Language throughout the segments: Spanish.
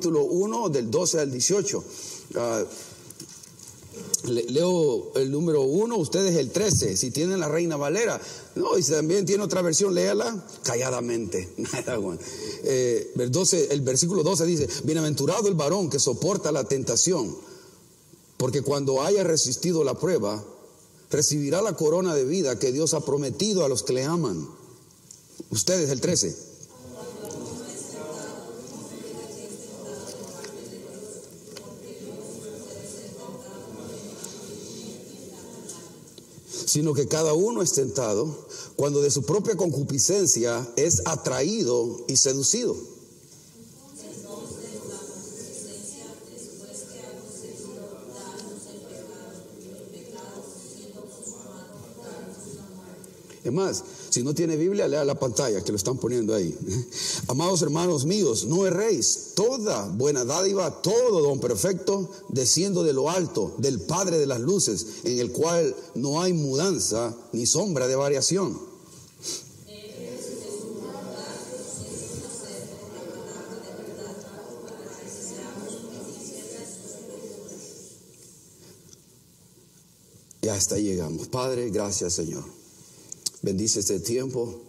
capítulo 1, del 12 al 18. Leo el número 1, ustedes el 13, si tienen la Reina Valera. No, y si también tiene otra versión, léala calladamente. El versículo 12 dice: bienaventurado el varón que soporta la tentación, porque cuando haya resistido la prueba, recibirá la corona de vida que Dios ha prometido a los que le aman. Ustedes el 13. Sino que cada uno es tentado cuando de su propia concupiscencia es atraído y seducido. Es más, si no tiene Biblia, lea la pantalla que lo están poniendo ahí. Amados hermanos míos, no erréis. Toda buena dádiva, todo don perfecto, desciendo de lo alto, del Padre de las luces, en el cual no hay mudanza ni sombra de variación. Y hasta ahí llegamos. Padre, gracias, Señor. Bendice este tiempo.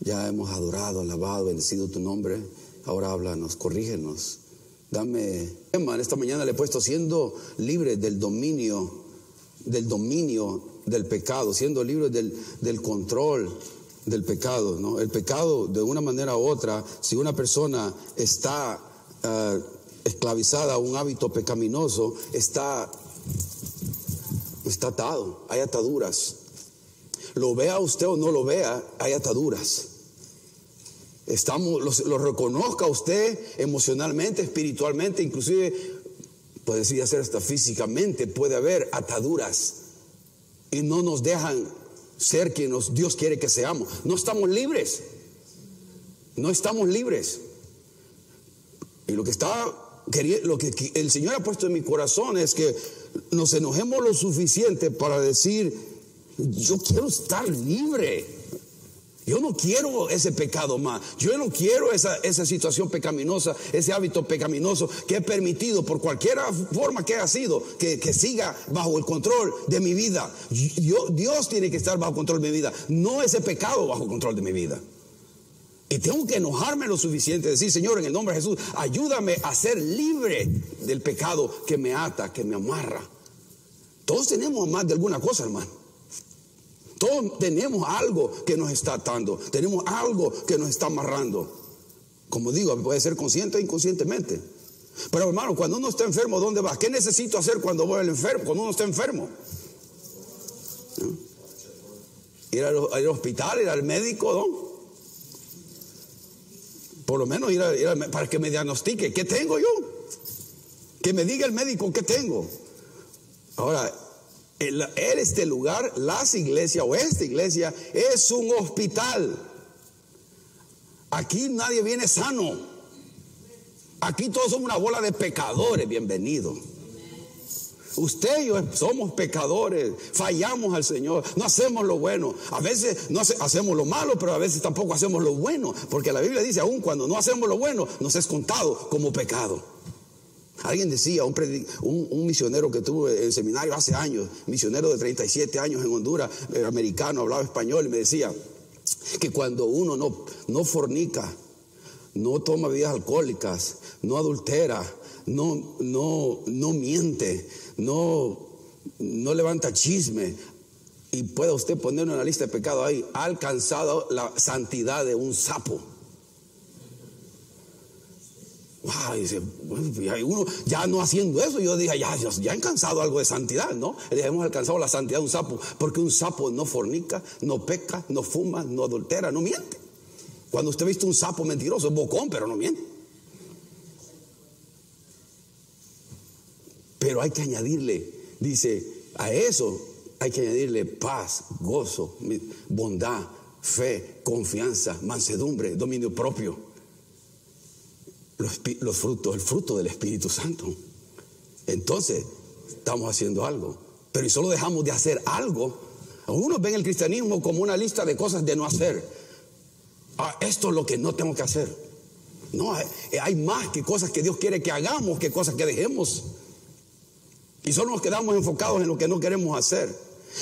Ya hemos adorado, alabado, bendecido tu nombre. Ahora háblanos, corrígenos. Dame. Esta mañana le he puesto siendo libre del dominio del pecado, siendo libre del control del pecado, ¿no? El pecado, de una manera u otra, si una persona está esclavizada a un hábito pecaminoso, está atado, hay ataduras. Lo vea usted o no lo vea, hay ataduras. Lo reconozca usted emocionalmente, espiritualmente, inclusive, puede decir, ser hasta físicamente, puede haber ataduras. Y no nos dejan ser quienes Dios quiere que seamos. No estamos libres. Y lo que el Señor ha puesto en mi corazón es que nos enojemos lo suficiente para decir: yo quiero estar libre. Yo no quiero ese pecado más. Yo no quiero esa situación pecaminosa, ese hábito pecaminoso que he permitido por cualquier forma que haya sido, que siga bajo el control de mi vida. Dios tiene que estar bajo control de mi vida, no ese pecado bajo control de mi vida. Y tengo que enojarme lo suficiente, decir: Señor, en el nombre de Jesús, ayúdame a ser libre del pecado que me ata, que me amarra. Todos tenemos más de alguna cosa, hermano. Todos tenemos algo que nos está atando, tenemos algo que nos está amarrando. Como digo, puede ser consciente e inconscientemente. Pero, hermano, cuando uno está enfermo, ¿dónde vas? ¿Qué necesito hacer cuando uno está enfermo? ¿No? Ir al hospital, ir al médico, ¿no? Por lo menos ir para que me diagnostique. ¿Qué tengo yo? Que me diga el médico qué tengo. Ahora, en este lugar, esta iglesia es un hospital. Aquí nadie viene sano. Aquí todos somos una bola de pecadores. Bienvenido. Usted y yo somos pecadores. Fallamos al Señor. No hacemos lo bueno. A veces hacemos lo malo, pero a veces tampoco hacemos lo bueno. Porque la Biblia dice: aun cuando no hacemos lo bueno, nos es contado como pecado. Alguien decía, un misionero que tuve en el seminario hace años, misionero de 37 años en Honduras, americano, hablaba español, y me decía que cuando uno no fornica, no toma bebidas alcohólicas, no adultera, no miente, no levanta chisme, y pueda usted ponerlo en la lista de pecado ahí, ha alcanzado la santidad de un sapo. Wow, dice, uno ya no haciendo eso. Yo dije, ya han alcanzado algo de santidad, ¿no? Hemos alcanzado la santidad de un sapo, porque un sapo no fornica, no peca, no fuma, no adultera, no miente. Cuando usted ha visto un sapo mentiroso, es bocón, pero no miente. Pero hay que añadirle, dice, a eso hay que añadirle paz, gozo, bondad, fe, confianza, mansedumbre, dominio propio. Los frutos, el fruto del Espíritu Santo. Entonces estamos haciendo algo. Pero si solo dejamos de hacer algo, algunos ven el cristianismo como una lista de cosas de no hacer. Esto es lo que no tengo que hacer. No, hay más que cosas que Dios quiere que hagamos, que cosas que dejemos. Y solo nos quedamos enfocados en lo que no queremos hacer.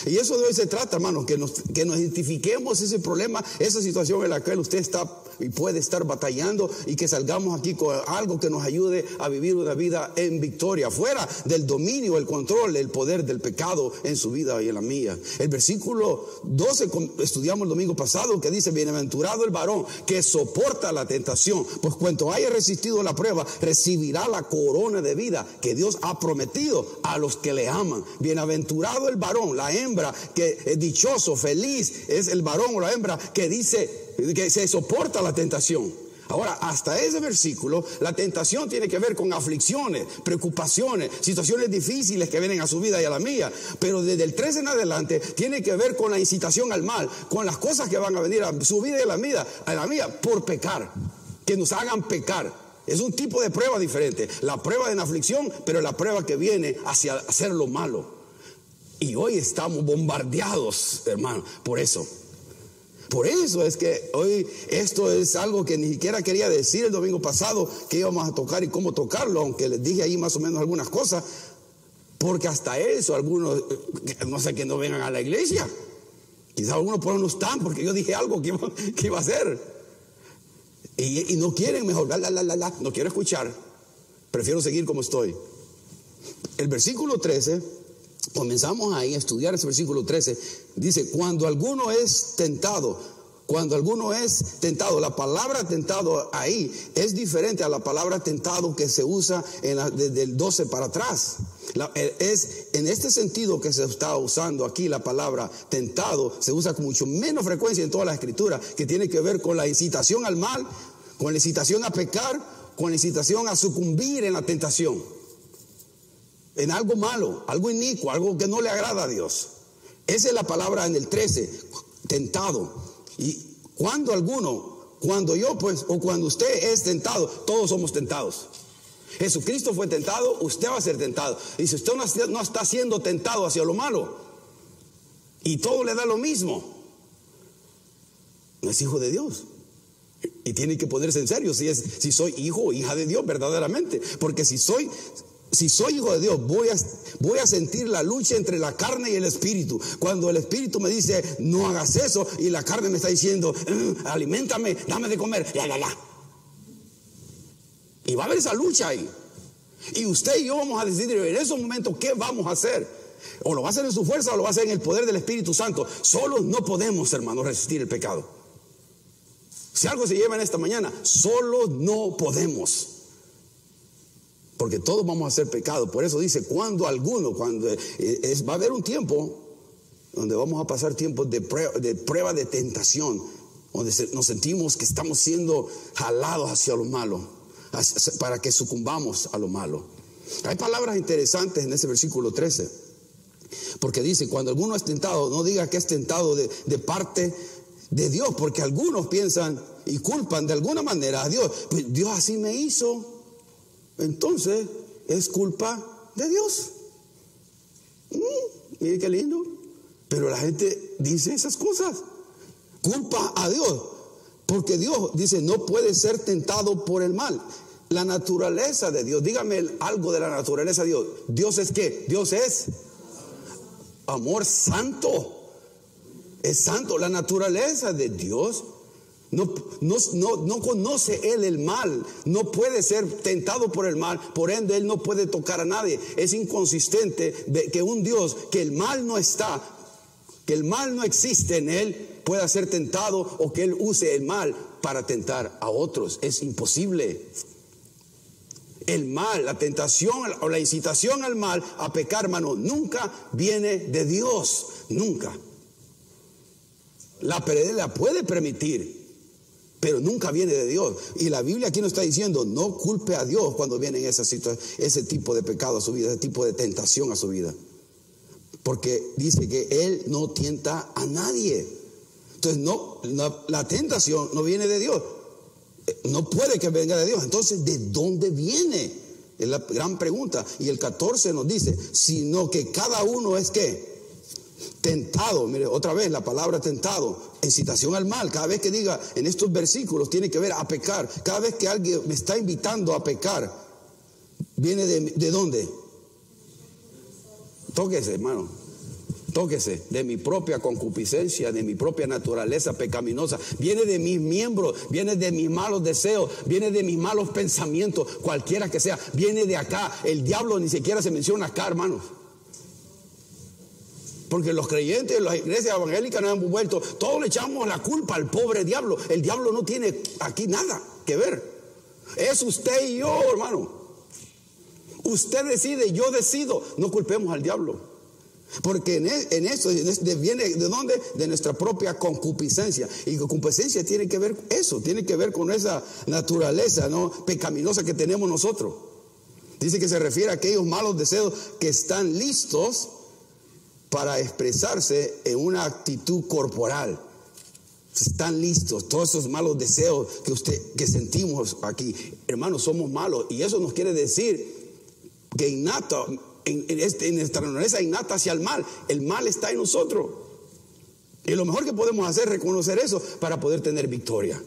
Y eso de hoy se trata, hermanos, que nos identifiquemos ese problema, esa situación en la que usted está y puede estar batallando, y que salgamos aquí con algo que nos ayude a vivir una vida en victoria, fuera del dominio, el control, el poder del pecado en su vida y en la mía. El versículo 12 estudiamos el domingo pasado, que dice: bienaventurado el varón que soporta la tentación, pues cuanto haya resistido la prueba, recibirá la corona de vida que Dios ha prometido a los que le aman. Bienaventurado el varón, la hembra, que es dichoso, feliz es el varón o la hembra que dice que se soporta la tentación. Ahora, hasta ese versículo, la tentación tiene que ver con aflicciones, preocupaciones, situaciones difíciles que vienen a su vida y a la mía. Pero desde el 13 en adelante tiene que ver con la incitación al mal, con las cosas que van a venir a su vida y a la mía por pecar, que nos hagan pecar. Es un tipo de prueba diferente, la prueba de la aflicción, pero la prueba que viene hacia hacer lo malo. Y hoy estamos bombardeados, hermano, por eso. Por eso es que hoy esto es algo que ni siquiera quería decir el domingo pasado que íbamos a tocar y cómo tocarlo, aunque les dije ahí más o menos algunas cosas, porque hasta eso algunos, no sé, que no vengan a la iglesia. Quizás algunos por ahí no están porque yo dije algo que iba a hacer. Y no quieren mejor, no quiero escuchar, prefiero seguir como estoy. El versículo 13... comenzamos ahí a estudiar ese versículo 13. Dice: cuando alguno es tentado, la palabra tentado ahí es diferente a la palabra tentado que se usa desde el 12 para atrás. Es en este sentido que se está usando aquí la palabra tentado, se usa con mucho menos frecuencia en toda la escritura, que tiene que ver con la incitación al mal, con la incitación a pecar, con la incitación a sucumbir en la tentación, en algo malo, algo inicuo, algo que no le agrada a Dios. Esa es la palabra en el 13, tentado. Y cuando usted es tentado, todos somos tentados. Jesucristo fue tentado, usted va a ser tentado. Y si usted no está siendo tentado hacia lo malo, y todo le da lo mismo, no es hijo de Dios. Y tiene que ponerse en serio si soy hijo o hija de Dios verdaderamente. Porque si soy hijo de Dios, voy a sentir la lucha entre la carne y el espíritu. Cuando el espíritu me dice, no hagas eso, y la carne me está diciendo, aliméntame, dame de comer, Y va a haber esa lucha ahí. Y usted y yo vamos a decidir en esos momentos qué vamos a hacer. O lo va a hacer en su fuerza o lo va a hacer en el poder del Espíritu Santo. Solos no podemos, hermanos, resistir el pecado. Si algo se lleva en esta mañana, solos no podemos. Porque todos vamos a hacer pecado. Por eso dice, va a haber un tiempo donde vamos a pasar tiempos de prueba de tentación, donde nos sentimos que estamos siendo jalados hacia lo malo, para que sucumbamos a lo malo. Hay palabras interesantes en ese versículo 13, porque dice, cuando alguno es tentado, no diga que es tentado de parte de Dios, porque algunos piensan y culpan de alguna manera a Dios. Pues Dios así me hizo. Entonces es culpa de Dios. Mire qué lindo. Pero la gente dice esas cosas. Culpa a Dios. Porque Dios dice, no puede ser tentado por el mal. La naturaleza de Dios. Dígame algo de la naturaleza de Dios. ¿Dios es qué? Dios es amor santo. Es santo. La naturaleza de Dios. No conoce él el mal, no puede ser tentado por el mal, por ende él no puede tocar a nadie. Es inconsistente que un Dios que el mal no está, que el mal no existe en él, pueda ser tentado o que él use el mal para tentar a otros. Es imposible. El mal, la tentación o la incitación al mal, a pecar, hermano, nunca viene de Dios, nunca. La puede permitir, pero nunca viene de Dios. Y la Biblia aquí nos está diciendo, no culpe a Dios cuando vienen ese tipo de pecado a su vida, ese tipo de tentación a su vida. Porque dice que Él no tienta a nadie. Entonces, la tentación no viene de Dios. No puede que venga de Dios. Entonces, ¿de dónde viene? Es la gran pregunta. Y el 14 nos dice, sino que cada uno es ¿qué? Tentado, mire, otra vez la palabra tentado, incitación al mal. Cada vez que diga en estos versículos tiene que ver a pecar. Cada vez que alguien me está invitando a pecar, ¿viene de dónde? Tóquese, hermano, tóquese. De mi propia concupiscencia, de mi propia naturaleza pecaminosa. Viene de mis miembros, viene de mis malos deseos, viene de mis malos pensamientos, cualquiera que sea. Viene de acá. El diablo ni siquiera se menciona acá, hermanos. Porque los creyentes, las iglesias evangélicas nos hemos vuelto, todos le echamos la culpa al pobre diablo. El diablo no tiene aquí nada que ver. Es usted y yo, hermano. Usted decide, yo decido. No culpemos al diablo. Porque en eso viene, ¿de dónde? De nuestra propia concupiscencia. Y concupiscencia tiene que ver eso, tiene que ver con esa naturaleza, ¿no?, pecaminosa que tenemos nosotros. Dice que se refiere a aquellos malos deseos que están listos para expresarse en una actitud corporal. Están listos todos esos malos deseos que sentimos aquí, hermanos. Somos malos, y eso nos quiere decir que innata en nuestra naturaleza innata hacia el mal. El mal está en nosotros, y lo mejor que podemos hacer es reconocer eso para poder tener victoria.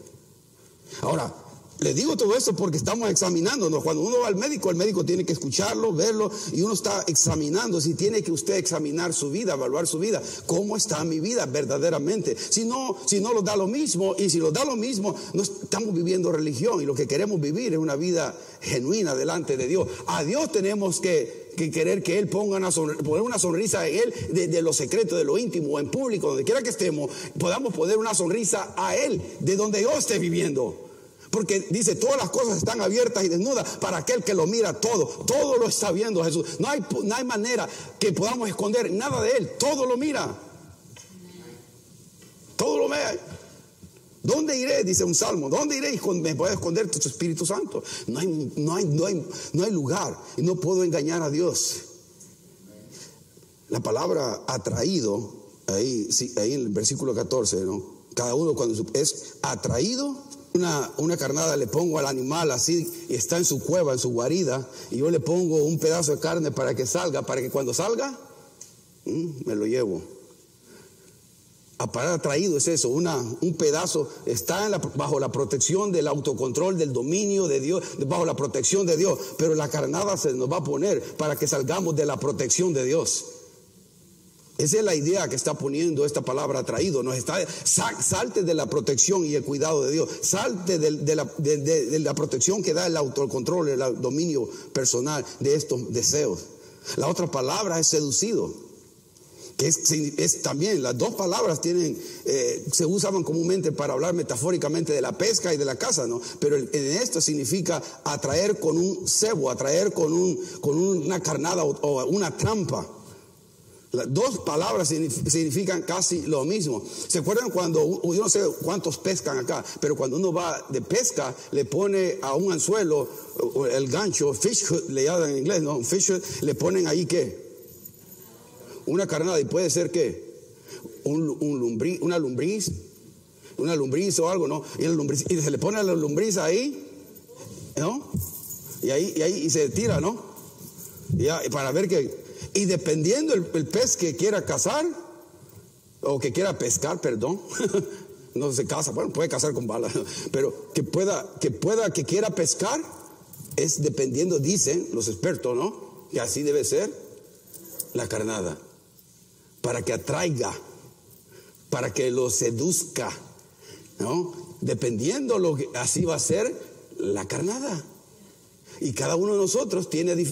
Ahora, les digo todo esto porque estamos examinándonos. Cuando uno va al médico, el médico tiene que escucharlo, verlo, y uno está examinando. Si tiene que usted examinar su vida, evaluar su vida, ¿cómo está mi vida verdaderamente? Si no lo da lo mismo, y si lo da lo mismo, no estamos viviendo religión, y lo que queremos vivir es una vida genuina delante de Dios. A Dios tenemos que querer que Él ponga una sonrisa en Él, de lo secreto, de lo íntimo, en público, donde quiera que estemos, podamos poner una sonrisa a Él, de donde yo esté viviendo. Porque dice, todas las cosas están abiertas y desnudas para aquel que lo mira todo. Todo lo está viendo Jesús. No hay manera que podamos esconder nada de Él. Todo lo mira. Todo lo ve. ¿Dónde iré? Dice un salmo. ¿Dónde iré y me puedo esconder tu Espíritu Santo? No hay lugar. Y no puedo engañar a Dios. La palabra atraído, ahí en el versículo 14, ¿no? Cada uno cuando es atraído. Una carnada le pongo al animal así, y está en su cueva, en su guarida, y yo le pongo un pedazo de carne para que salga, para que cuando salga, me lo llevo. Aparar atraído es eso, un pedazo, está bajo la protección del autocontrol, del dominio de Dios, bajo la protección de Dios, pero la carnada se nos va a poner para que salgamos de la protección de Dios. Esa es la idea que está poniendo esta palabra atraído. Nos está, salte de la protección y el cuidado de Dios. Salte de la protección que da el autocontrol, el dominio personal de estos deseos. La otra palabra es seducido, que es también, las dos palabras se usaban comúnmente para hablar metafóricamente de la pesca y de la caza, ¿no? Pero en esto significa atraer con un cebo, atraer con una carnada o una trampa. Las dos palabras significan casi lo mismo. ¿Se acuerdan cuando, yo no sé cuántos pescan acá, pero cuando uno va de pesca, le pone a un anzuelo, el gancho, fish hook, le llaman en inglés, ¿no? Fish hook, le ponen ahí ¿qué? Una carnada, y puede ser ¿qué? Una lombriz o algo, ¿no? Y se le pone la lombriz ahí, ¿no? Y ahí se tira, ¿no? Y para ver que... Y dependiendo el pez que quiera cazar, o que quiera pescar, perdón, no se caza, bueno, puede cazar con balas, pero que quiera pescar, es dependiendo, dicen los expertos, ¿no? Que así debe ser la carnada, para que atraiga, para que lo seduzca, ¿no? Dependiendo así va a ser la carnada. Y cada uno de nosotros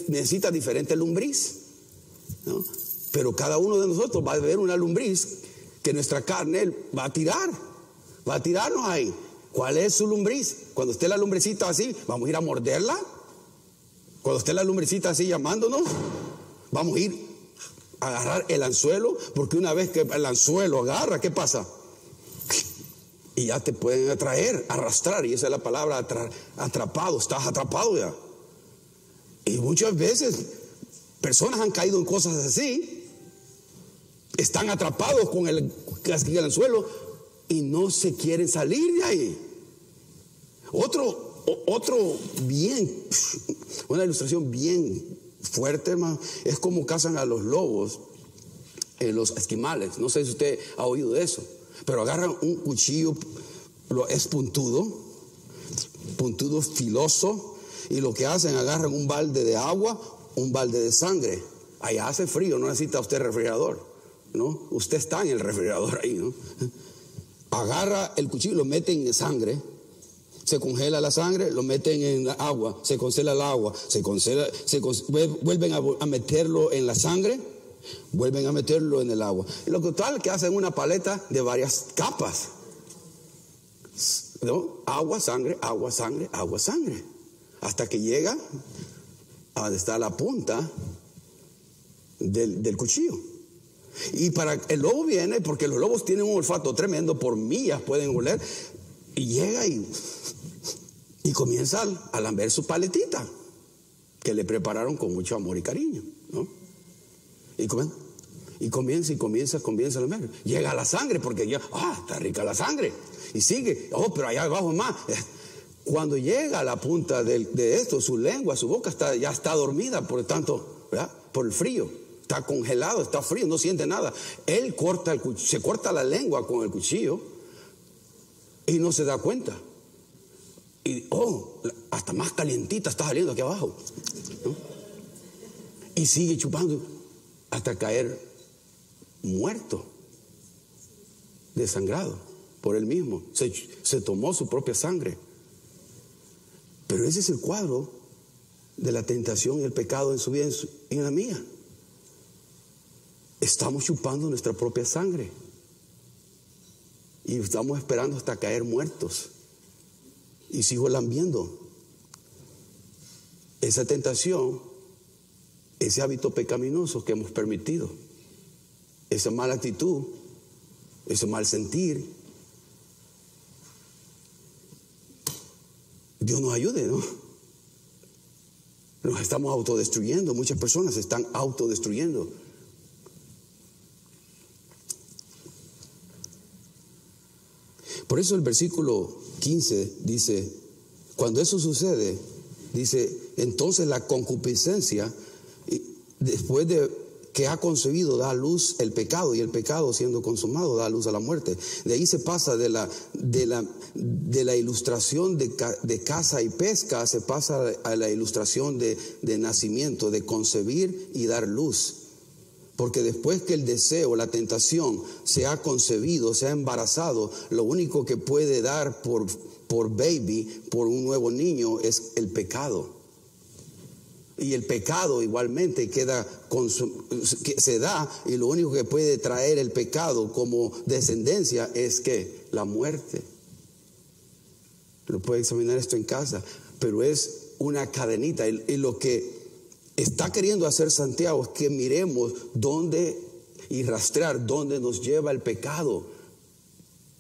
necesita diferente lombriz, ¿no? Pero cada uno de nosotros va a ver una lombriz que nuestra carne va a tirarnos ahí. ¿Cuál es su lombriz? Cuando esté la lombricita así, vamos a ir a morderla. Cuando esté la lombricita así llamándonos, vamos a ir a agarrar el anzuelo, porque una vez que el anzuelo agarra, ¿qué pasa? Y ya te pueden atraer, arrastrar, y esa es la palabra atrapado, estás atrapado ya. Y muchas veces personas han caído en cosas así, están atrapados con el anzuelo y no se quieren salir de ahí. Otro bien, una ilustración bien fuerte, hermano, es como cazan a los lobos los esquimales. No sé si usted ha oído de eso, pero agarran un cuchillo, lo es puntudo, filoso, y lo que hacen, agarran un balde de agua, un balde de sangre. Allá hace frío, no necesita usted refrigerador, ¿no? Usted está en el refrigerador ahí, ¿no? Agarra el cuchillo, lo meten en sangre, se congela la sangre, lo meten en agua, se congela el agua, vuelven a meterlo en la sangre, vuelven a meterlo en el agua. Lo total que hacen una paleta de varias capas, ¿no? Agua, sangre, agua, sangre, agua, sangre, hasta que llega a donde está la punta del cuchillo. Y para el lobo viene, porque los lobos tienen un olfato tremendo, por millas pueden oler, y llega y comienza a lamber su paletita que le prepararon con mucho amor y cariño, ¿no? Y comienza a lamber. Llega la sangre, porque ya, está rica la sangre, y sigue, pero allá abajo más. Cuando llega a la punta de esto, su lengua, su boca ya está dormida, por tanto, ¿verdad? Por el frío, está congelado, está frío, no siente nada. Él se corta la lengua con el cuchillo y no se da cuenta. Y hasta más calientita está saliendo aquí abajo, ¿no? Y sigue chupando hasta caer muerto, desangrado por él mismo. Se tomó su propia sangre. Pero ese es el cuadro de la tentación y el pecado en su vida y en la mía. Estamos chupando nuestra propia sangre y estamos esperando hasta caer muertos, y sigo lambiendo. Esa tentación, ese hábito pecaminoso que hemos permitido, esa mala actitud, ese mal sentir, Dios nos ayude, ¿no? Nos estamos autodestruyendo. Muchas personas se están autodestruyendo. Por eso el versículo 15 dice, cuando eso sucede, dice, entonces la concupiscencia, después de que ha concebido, da a luz el pecado, y el pecado, siendo consumado, da a luz a la muerte. De ahí se pasa de la ilustración de caza y pesca, se pasa a la ilustración de nacimiento, de concebir y dar luz. Porque después que el deseo, la tentación, se ha concebido, se ha embarazado, lo único que puede dar por baby, por un nuevo niño, es el pecado. Y el pecado igualmente se da, y lo único que puede traer el pecado como descendencia es que la muerte. Lo puede examinar esto en casa, pero es una cadenita, y lo que está queriendo hacer Santiago es que miremos dónde y rastrear dónde nos lleva el pecado.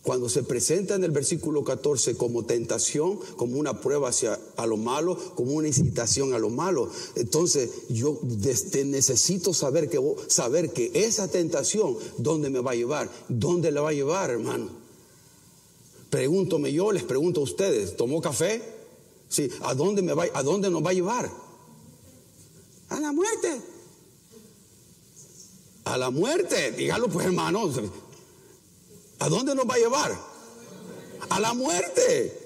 Cuando se presenta en el versículo 14 como tentación, como una prueba a lo malo, como una incitación a lo malo, entonces yo necesito saber que esa tentación, ¿dónde me va a llevar? ¿Dónde la va a llevar, hermano? Pregúntome yo, les pregunto a ustedes, ¿tomó café? Sí. ¿A dónde nos va a llevar? A la muerte. A la muerte, dígalo pues, hermano. ¿A dónde nos va a llevar? A la muerte.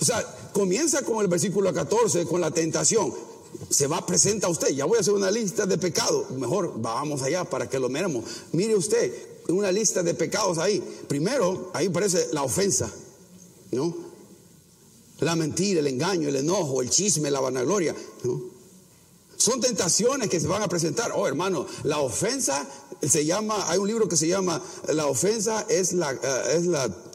O sea, comienza con el versículo 14, con la tentación. Presenta usted, ya voy a hacer una lista de pecados. Mejor vamos allá para que lo miremos. Mire usted, una lista de pecados ahí. Primero, ahí aparece la ofensa, ¿no? La mentira, el engaño, el enojo, el chisme, la vanagloria, ¿no? Son tentaciones que se van a presentar. Hermano, la ofensa hay un libro que se llama La ofensa es la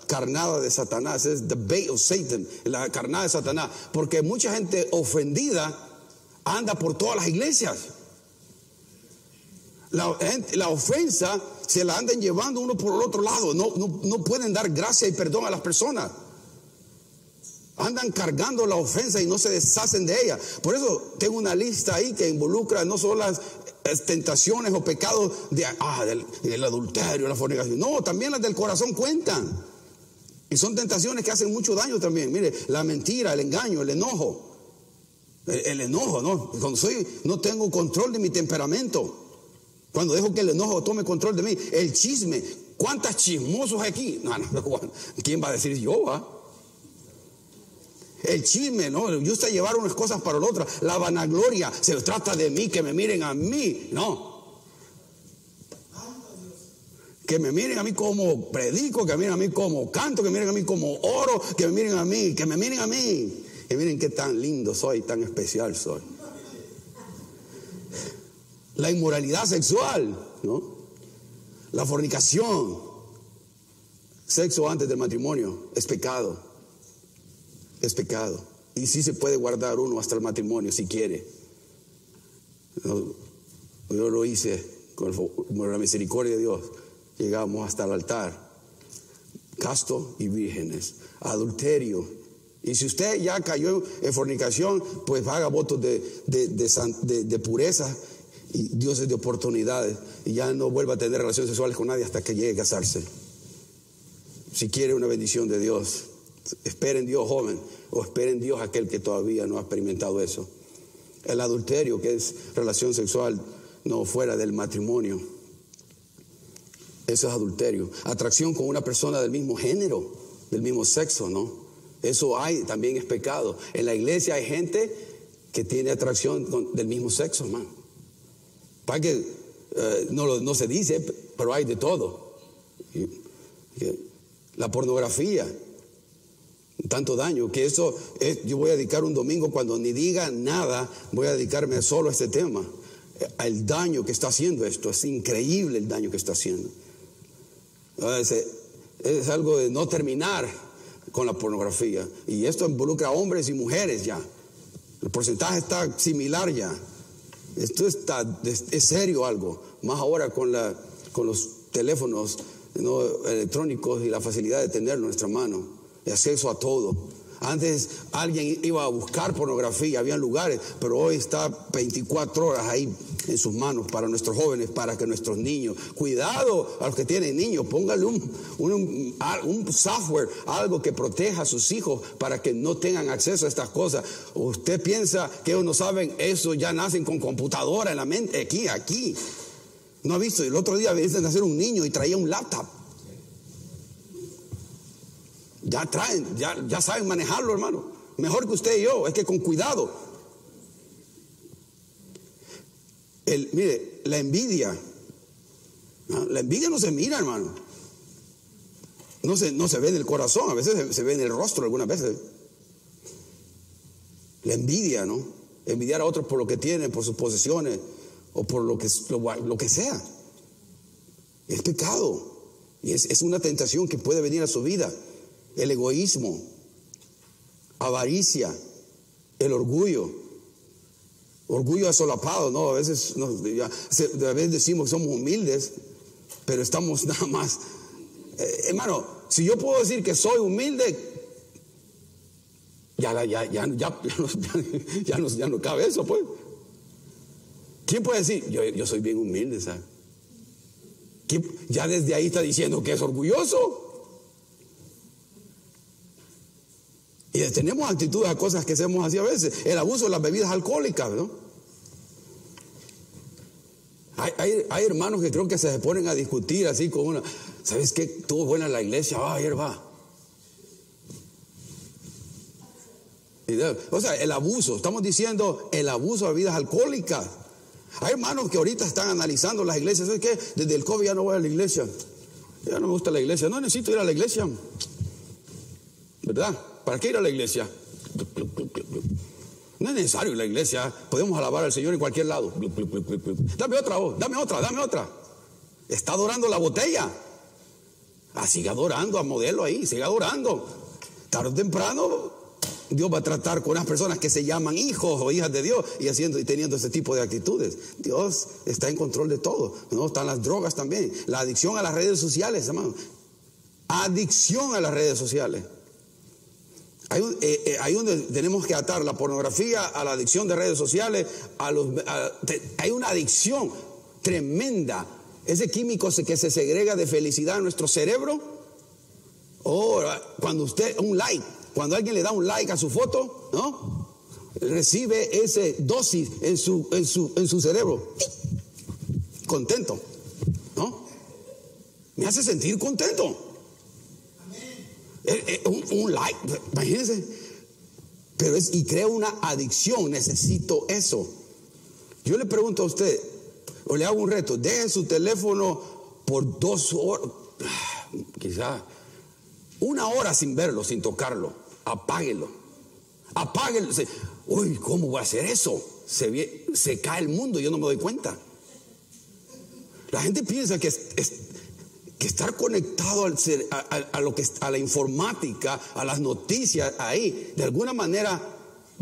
carnada de Satanás, es the bait of Satan, la carnada de Satanás, porque mucha gente ofendida anda por todas las iglesias. La ofensa se la andan llevando uno por el otro lado, no pueden dar gracia y perdón a las personas. Andan cargando la ofensa y no se deshacen de ella. Por eso tengo una lista ahí que involucra no solo las tentaciones o pecados del adulterio, la fornicación, no, también las del corazón cuentan, y son tentaciones que hacen mucho daño también. Mire, la mentira, el engaño, el enojo, el enojo, no tengo control de mi temperamento, Cuando dejo que el enojo tome control de mí. El chisme. ¿Cuántas chismosos hay aquí? No. ¿Quién va a decir yo? El chisme, no. Yo sé llevar unas cosas para las otras. La vanagloria. Se trata de mí, que me miren a mí. No. Que me miren a mí como predico, que me miren a mí como canto, que me miren a mí como oro, que me miren a mí, que me miren a mí. Y miren qué tan lindo soy, tan especial soy. La inmoralidad sexual, ¿no? La fornicación, sexo antes del matrimonio, es pecado. Es pecado. Y sí se puede guardar uno hasta el matrimonio si quiere. Yo lo hice con la misericordia de Dios. Llegamos hasta el altar, castos y vírgenes, adulterio. Y si usted ya cayó en fornicación, pues haga votos de pureza. Y Dios es de oportunidades. Y ya no vuelva a tener relaciones sexuales con nadie hasta que llegue a casarse. Si quiere una bendición de Dios, espere en Dios, joven. O espere en Dios aquel que todavía no ha experimentado eso. El adulterio, que es relación sexual no fuera del matrimonio. Eso es adulterio. Atracción con una persona del mismo género, del mismo sexo, ¿no? Eso hay, también es pecado. En la iglesia hay gente que tiene atracción del mismo sexo, hermano. Para que no se dice, pero hay de todo. La pornografía, tanto daño, que eso es, yo voy a dedicar un domingo cuando ni diga nada, voy a dedicarme solo a este tema. Al daño que está haciendo esto, es increíble el daño que está haciendo. Es algo de no terminar con la pornografía. Y esto involucra a hombres y mujeres ya. El porcentaje está similar ya. Esto es serio algo, más ahora con los teléfonos, ¿no?, electrónicos y la facilidad de tenerlo en nuestra mano, de acceso a todo. Antes alguien iba a buscar pornografía, había lugares, pero hoy está 24 horas ahí en sus manos para nuestros jóvenes, para que nuestros niños. Cuidado a los que tienen niños, pónganle un software, algo que proteja a sus hijos para que no tengan acceso a estas cosas. Usted piensa que ellos no saben eso, ya nacen con computadora en la mente, aquí. No ha visto, el otro día venían a hacer un niño y traía un laptop. Ya traen, ya saben manejarlo, hermano. Mejor que usted y yo, es que con cuidado. Mire, la envidia. ¿No? La envidia no se mira, hermano. No se ve en el corazón, a veces se ve en el rostro, algunas veces. La envidia, ¿no? Envidiar a otros por lo que tienen, por sus posesiones, o por lo que sea. Es pecado. Y es una tentación que puede venir a su vida. El egoísmo, avaricia, el orgullo asolapado, ¿no? A veces, decimos que somos humildes, pero estamos nada más. Hermano, si yo puedo decir que soy humilde, ya no cabe eso, pues. ¿Quién puede decir? Yo soy bien humilde, ¿sabes? Ya desde ahí está diciendo que es orgulloso. Y tenemos actitudes a cosas que hacemos así a veces. El abuso de las bebidas alcohólicas, ¿no? Hay hermanos que creo que se ponen a discutir así con una. ¿Sabes qué? Estuvo buena la iglesia. Ayer va. O sea, el abuso. Estamos diciendo el abuso de bebidas alcohólicas. Hay hermanos que ahorita están analizando las iglesias. ¿Sabes qué? Desde el COVID ya no voy a la iglesia. Ya no me gusta la iglesia. No necesito ir a la iglesia. ¿Verdad? ¿Para qué ir a la iglesia? No es necesario ir a la iglesia. Podemos alabar al Señor en cualquier lado. Dame otra. Está adorando la botella. Siga adorando a modelo ahí, siga adorando. Tarde o temprano, Dios va a tratar con unas personas que se llaman hijos o hijas de Dios y teniendo ese tipo de actitudes. Dios está en control de todo. No están las drogas también. La adicción a las redes sociales, hermano. Adicción a las redes sociales. Hay donde tenemos que atar la pornografía a la adicción de redes sociales. Hay una adicción tremenda. Ese químico que se segrega de felicidad en nuestro cerebro. Cuando usted, un like, cuando alguien le da un like a su foto, ¿no? Recibe esa dosis en su cerebro. contento, ¿no? Me hace sentir contento. Un like, imagínense. Pero es, y crea una adicción. Necesito eso. Yo le pregunto a usted, o le hago un reto: deje su teléfono por 2 horas, quizás 1 hora sin verlo, sin tocarlo. Apáguelo. Apáguelo. Uy, ¿cómo voy a hacer eso? Se cae el mundo y yo no me doy cuenta. La gente piensa que estar conectado a la informática, a las noticias, ahí, de alguna manera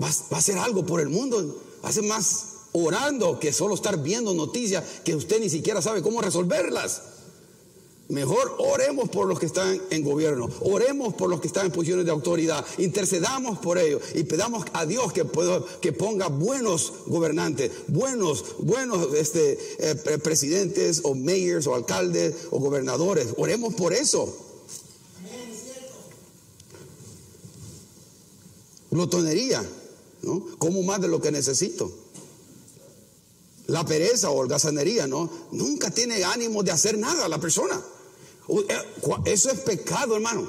va a hacer algo por el mundo. Hace más orando que solo estar viendo noticias que usted ni siquiera sabe cómo resolverlas. Mejor oremos por los que están en gobierno, oremos por los que están en posiciones de autoridad, intercedamos por ellos y pedamos a Dios que ponga buenos gobernantes, buenos presidentes o mayors o alcaldes o gobernadores. Oremos por eso. Glotonería, ¿no? Como más de lo que necesito. La pereza o holgazanería, ¿no? Nunca tiene ánimo de hacer nada la persona. Eso es pecado, hermano.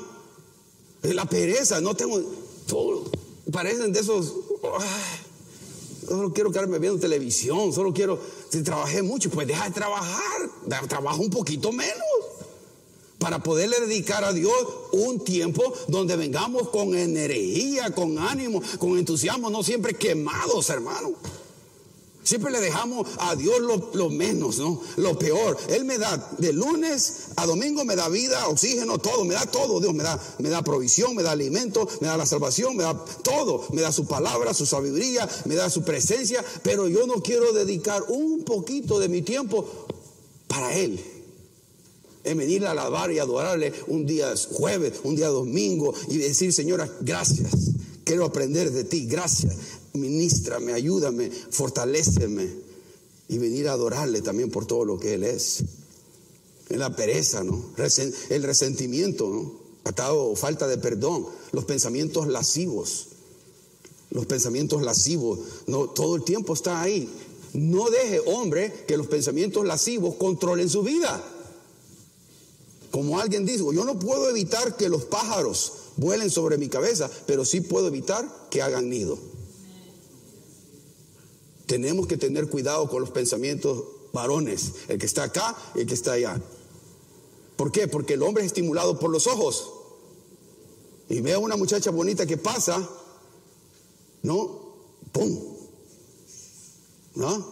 La pereza, no tengo todo, parecen de esos. Solo quiero quedarme viendo televisión, solo quiero. Si trabajé mucho, pues deja de trabajar, trabaja un poquito menos para poderle dedicar a Dios un tiempo donde vengamos con energía, con ánimo, con entusiasmo, no siempre quemados, hermano. Siempre le dejamos a Dios lo menos, ¿no? Lo peor. Él me da de lunes a domingo, me da vida, oxígeno, todo. Me da todo, Dios. Me da provisión, me da alimento, me da la salvación, me da todo. Me da su palabra, su sabiduría, me da su presencia. Pero yo no quiero dedicar un poquito de mi tiempo para Él. En venir a alabar y adorarle un día jueves, un día domingo. Y decir, Señora, gracias. Quiero aprender de ti, gracias. Ministrame, ayúdame, fortaléceme, y venir a adorarle también por todo lo que Él es. En la pereza, ¿no? El resentimiento, ¿no? Atado, falta de perdón, los pensamientos lascivos, ¿no? Todo el tiempo está ahí. No deje, hombre, que los pensamientos lascivos controlen su vida. Como alguien dijo, yo no puedo evitar que los pájaros vuelen sobre mi cabeza, pero sí puedo evitar que hagan nido. Tenemos que tener cuidado con los pensamientos varones, el que está acá y el que está allá. ¿Por qué? Porque el hombre es estimulado por los ojos. Y ve a una muchacha bonita que pasa, ¿no? ¡Pum! ¿No?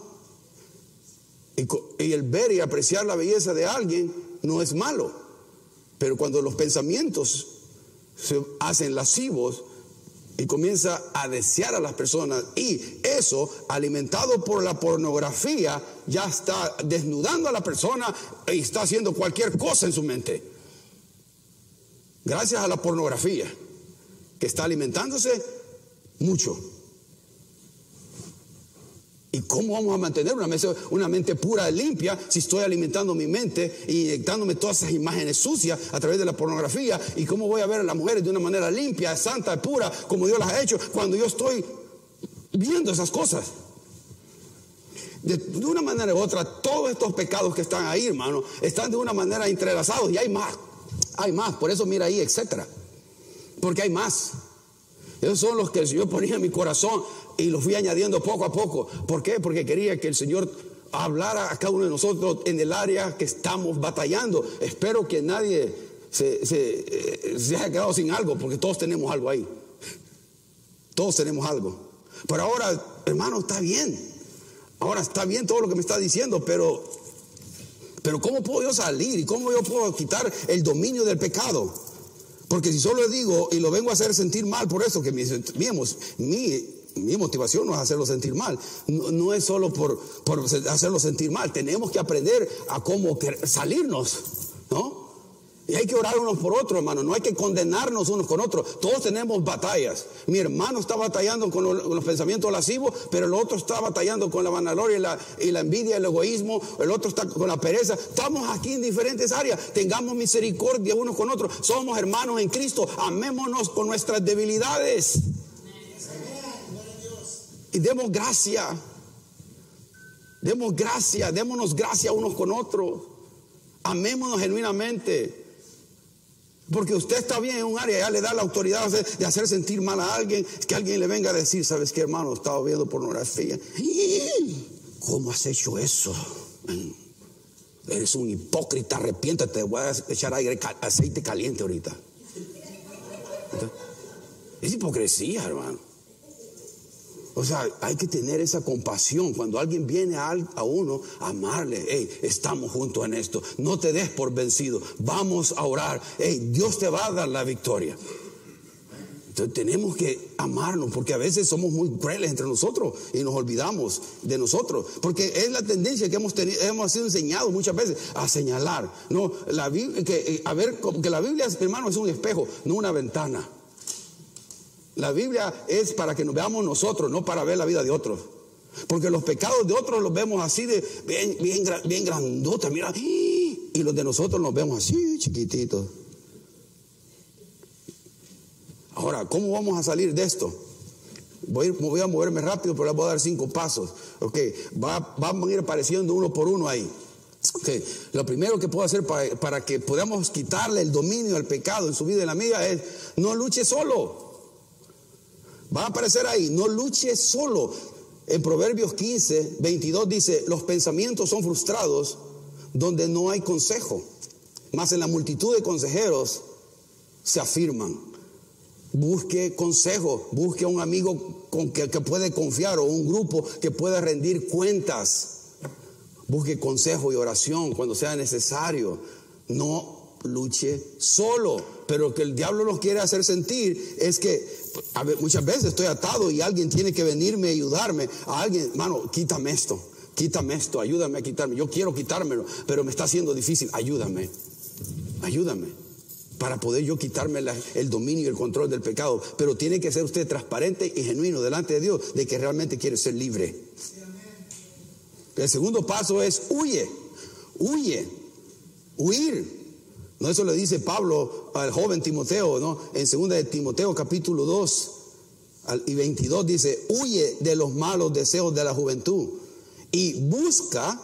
Y el ver y apreciar la belleza de alguien no es malo. Pero cuando los pensamientos se hacen lascivos, y comienza a desear a las personas, y eso, alimentado por la pornografía, ya está desnudando a la persona y está haciendo cualquier cosa en su mente. Gracias a la pornografía, que está alimentándose mucho. ¿Y cómo vamos a mantener una mente pura y limpia si estoy alimentando mi mente e inyectándome todas esas imágenes sucias a través de la pornografía? ¿Y cómo voy a ver a las mujeres de una manera limpia, santa, pura, como Dios las ha hecho, cuando yo estoy viendo esas cosas? De una manera u otra, todos estos pecados que están ahí, hermano, están de una manera entrelazados, y hay más, por eso mira ahí, etcétera, porque hay más. Esos son los que el Señor ponía en mi corazón y los fui añadiendo poco a poco. ¿Por qué? Porque quería que el Señor hablara a cada uno de nosotros en el área que estamos batallando. Espero que nadie se haya quedado sin algo, porque todos tenemos algo ahí. Todos tenemos algo. Pero ahora, hermano, está bien. Ahora está bien todo lo que me está diciendo, pero ¿cómo puedo yo salir? ¿Y cómo yo puedo quitar el dominio del pecado? Porque si solo le digo y lo vengo a hacer sentir mal por eso, que mi motivación no es hacerlo sentir mal, no es solo por hacerlo sentir mal. Tenemos que aprender a cómo salirnos, ¿no? Y hay que orar unos por otros, hermano. No hay que condenarnos unos con otros. Todos tenemos batallas. Mi hermano está batallando con los pensamientos lascivos, pero el otro está batallando con la vanagloria y la envidia, el egoísmo. El otro está con la pereza. Estamos aquí en diferentes áreas. Tengamos misericordia unos con otros. Somos hermanos en Cristo. Amémonos con nuestras debilidades. Y demos gracia. Demos gracia, démonos gracia unos con otros. Amémonos genuinamente. Porque usted está bien en un área, ya le da la autoridad de hacer sentir mal a alguien, que alguien le venga a decir, ¿sabes qué, hermano? Estaba viendo pornografía. ¿Cómo has hecho eso? Eres un hipócrita, arrepiéntate, te voy a echar aceite caliente ahorita. Es hipocresía, hermano. O sea, hay que tener esa compasión. Cuando alguien viene a uno, amarle. Hey, estamos juntos en esto. No te des por vencido. Vamos a orar. Hey, Dios te va a dar la victoria. Entonces tenemos que amarnos, porque a veces somos muy crueles entre nosotros y nos olvidamos de nosotros. Porque es la tendencia que hemos tenido, hemos sido enseñados muchas veces a señalar. No, que la Biblia, hermano, es un espejo, no una ventana. La Biblia es para que nos veamos nosotros, no para ver la vida de otros. Porque los pecados de otros los vemos así de bien grandotes, mira, y los de nosotros los vemos así chiquititos. Ahora, ¿cómo vamos a salir de esto? Voy a moverme rápido, pero les voy a dar 5 pasos. Okay. Van a ir apareciendo uno por uno ahí. Okay. Lo primero que puedo hacer para que podamos quitarle el dominio al pecado en su vida y en la mía es: no luche solo. Va a aparecer ahí, no luche solo. En Proverbios 15, 22 dice: los pensamientos son frustrados donde no hay consejo, mas en la multitud de consejeros se afirman. Busque consejo, busque a un amigo que puede confiar, o un grupo que pueda rendir cuentas. Busque consejo y oración cuando sea necesario. No luche solo. Pero lo que el diablo nos quiere hacer sentir es que muchas veces estoy atado y alguien tiene que venirme a ayudarme. A alguien, hermano, quítame esto, ayúdame a quitarme. Yo quiero quitármelo, pero me está haciendo difícil. Ayúdame para poder yo quitarme el dominio y el control del pecado. Pero tiene que ser usted transparente y genuino delante de Dios de que realmente quiere ser libre. El segundo paso es: huir. No, eso le dice Pablo al joven Timoteo, ¿no? En 2 de Timoteo capítulo 2 y 22 dice: huye de los malos deseos de la juventud y busca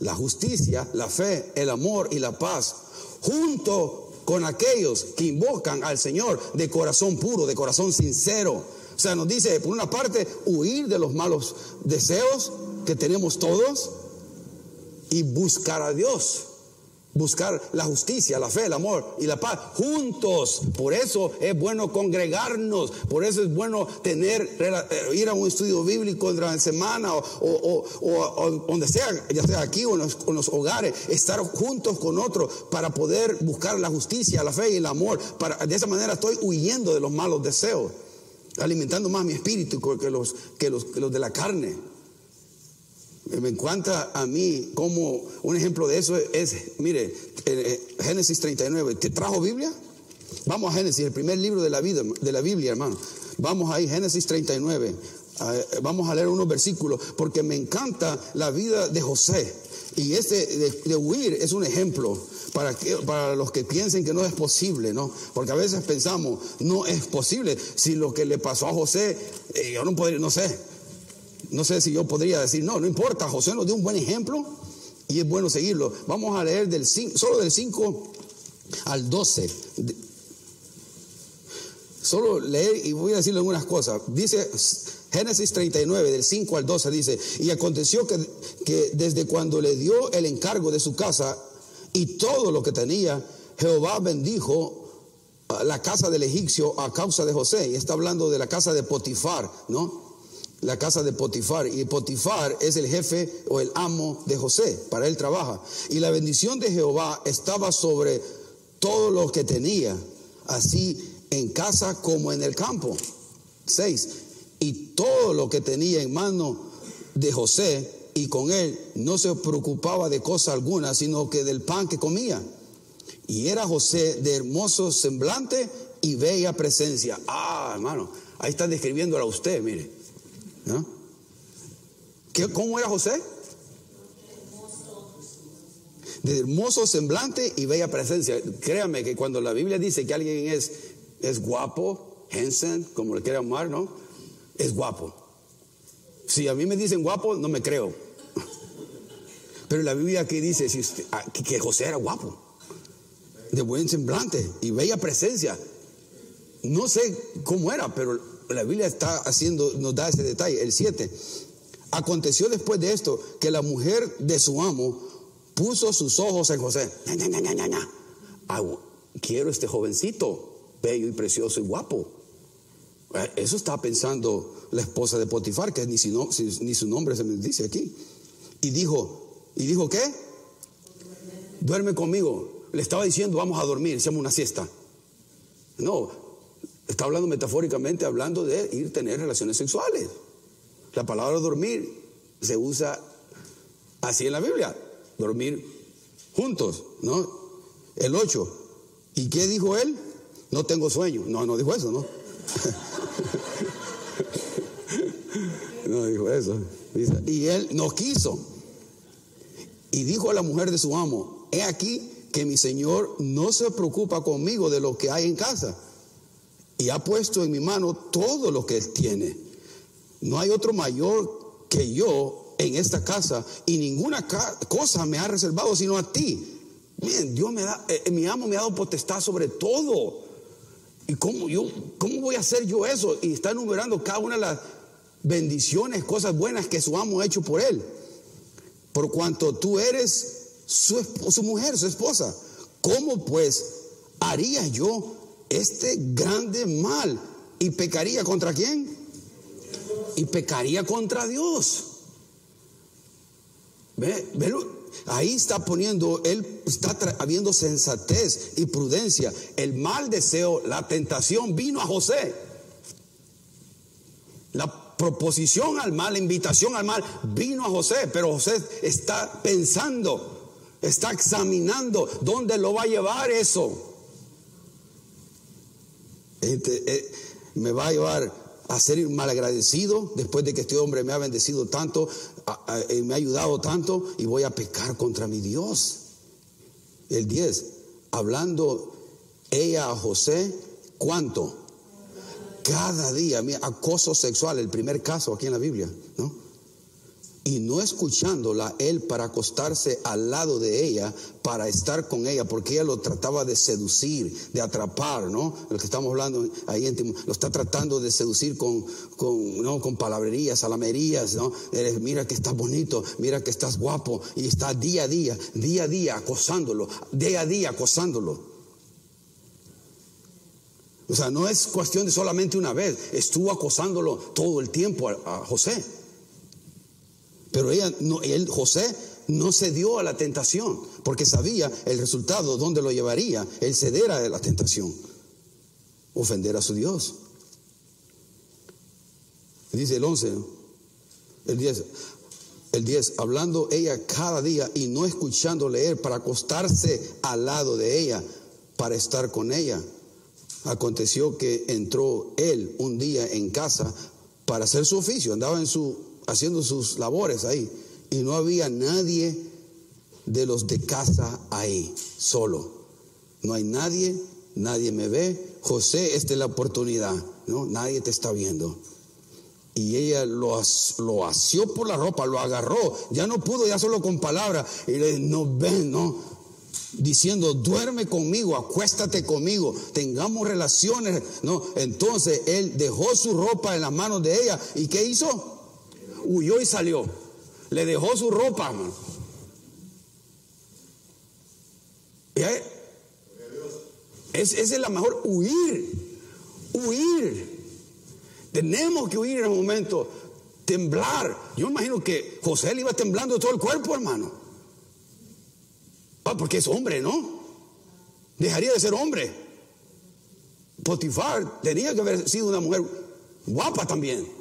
la justicia, la fe, el amor y la paz, junto con aquellos que invocan al Señor de corazón puro, de corazón sincero. O sea, nos dice, por una parte, huir de los malos deseos que tenemos todos y buscar a Dios. Buscar la justicia, la fe, el amor y la paz juntos. Por eso es bueno congregarnos. Por eso es bueno ir a un estudio bíblico durante la semana o donde sea, ya sea aquí o en los hogares. Estar juntos con otros para poder buscar la justicia, la fe y el amor. De esa manera estoy huyendo de los malos deseos, alimentando más mi espíritu que los de la carne. Me encanta a mí como un ejemplo de eso es, mire, Génesis 39. ¿Te trajo Biblia? Vamos a Génesis, el primer libro de la Biblia, hermano. Vamos ahí, Génesis 39. Vamos a leer unos versículos porque me encanta la vida de José. Y de huir es un ejemplo para los que piensen que no es posible, ¿no? Porque a veces pensamos, no es posible. Si lo que le pasó a José, yo no podría, no sé. No sé si yo podría decir, no importa, José nos dio un buen ejemplo y es bueno seguirlo. Vamos a leer del 5 al 12. Solo leer y voy a decirle algunas cosas. Dice Génesis 39, del 5 al 12, dice: y aconteció que desde cuando le dio el encargo de su casa y todo lo que tenía, Jehová bendijo la casa del egipcio a causa de José. Y está hablando de la casa de Potifar, ¿no? La casa de Potifar, y Potifar es el jefe o el amo de José, para él trabaja. Y la bendición de Jehová estaba sobre todo lo que tenía, así en casa como en el campo. 6. Y todo lo que tenía en mano de José, y con él no se preocupaba de cosa alguna, sino que del pan que comía. Y era José de hermoso semblante y bella presencia. Ah, hermano, ahí está describiéndola usted, mire. ¿No? ¿Cómo era José? De hermoso semblante y bella presencia. Créame que cuando la Biblia dice que alguien es guapo, handsome, como le quiera llamar, ¿no? Es guapo. Si a mí me dicen guapo, no me creo. Pero la Biblia aquí dice si usted, que José era guapo, de buen semblante y bella presencia. No sé cómo era, pero la Biblia está haciendo, nos da ese detalle. El 7. Aconteció después de esto que la mujer de su amo puso sus ojos en José. Quiero este jovencito, bello y precioso y guapo. Eso estaba pensando la esposa de Potifar, que ni su nombre se me dice aquí. Y dijo, ¿qué? Duerme conmigo. Le estaba diciendo, vamos a dormir, echamos una siesta. No, está hablando metafóricamente, hablando de ir a tener relaciones sexuales. La palabra dormir se usa así en la Biblia. Dormir juntos, ¿no? El 8. ¿Y qué dijo él? No tengo sueño. No dijo eso, ¿no? No dijo eso. Dice, y él no quiso. Y dijo a la mujer de su amo: he aquí que mi señor no se preocupa conmigo de lo que hay en casa, y ha puesto en mi mano todo lo que él tiene. No hay otro mayor que yo en esta casa, y ninguna cosa me ha reservado sino a ti. Miren, Dios me da, mi amo me ha dado potestad sobre todo. ¿Y cómo voy a hacer yo eso? Y está enumerando cada una de las bendiciones, cosas buenas que su amo ha hecho por él. Por cuanto tú eres su mujer, su esposa, ¿cómo pues haría yo este grande mal? ¿Y pecaría contra quién? Y pecaría contra Dios. Velo. Ahí está poniendo, él está habiendo sensatez y prudencia. El mal deseo, la tentación vino a José. La proposición al mal, la invitación al mal vino a José. Pero José está pensando, está examinando dónde lo va a llevar eso. Me va a llevar a ser malagradecido después de que este hombre me ha bendecido tanto, me ha ayudado tanto, y voy a pecar contra mi Dios. El 10, hablando ella a José, ¿cuánto? Cada día. Mira, acoso sexual, el primer caso aquí en la Biblia, ¿no? Y no escuchándola él para acostarse al lado de ella, para estar con ella, porque ella lo trataba de seducir, de atrapar, ¿no? Lo que estamos hablando ahí, lo está tratando de seducir con palabrerías, salamerías, ¿no? Mira que estás bonito, mira que estás guapo, y está día a día acosándolo, O sea, no es cuestión de solamente una vez, estuvo acosándolo todo el tiempo a José. Pero José no cedió a la tentación, porque sabía el resultado, dónde lo llevaría, el ceder a la tentación, ofender a su Dios. Dice el 11, el 10, hablando ella cada día y no escuchándole él para acostarse al lado de ella, para estar con ella. Aconteció que entró él un día en casa para hacer su oficio, andaba haciendo sus labores ahí, y no había nadie de los de casa ahí, solo. No hay nadie me ve. José, esta es la oportunidad, ¿no? Nadie te está viendo. Y ella lo asió por la ropa, lo agarró, ya no pudo, ya solo con palabras, y le dijo, diciendo, duerme conmigo, acuéstate conmigo, tengamos relaciones, ¿no? Entonces él dejó su ropa en las manos de ella, ¿y qué hizo? Huyó y salió. Le dejó su ropa, hermano. Esa es la mejor. Huir. Tenemos que huir en el momento. Temblar. Yo imagino que José le iba temblando todo el cuerpo, hermano. Porque es hombre, ¿no? Dejaría de ser hombre. Potifar tenía que haber sido una mujer guapa también.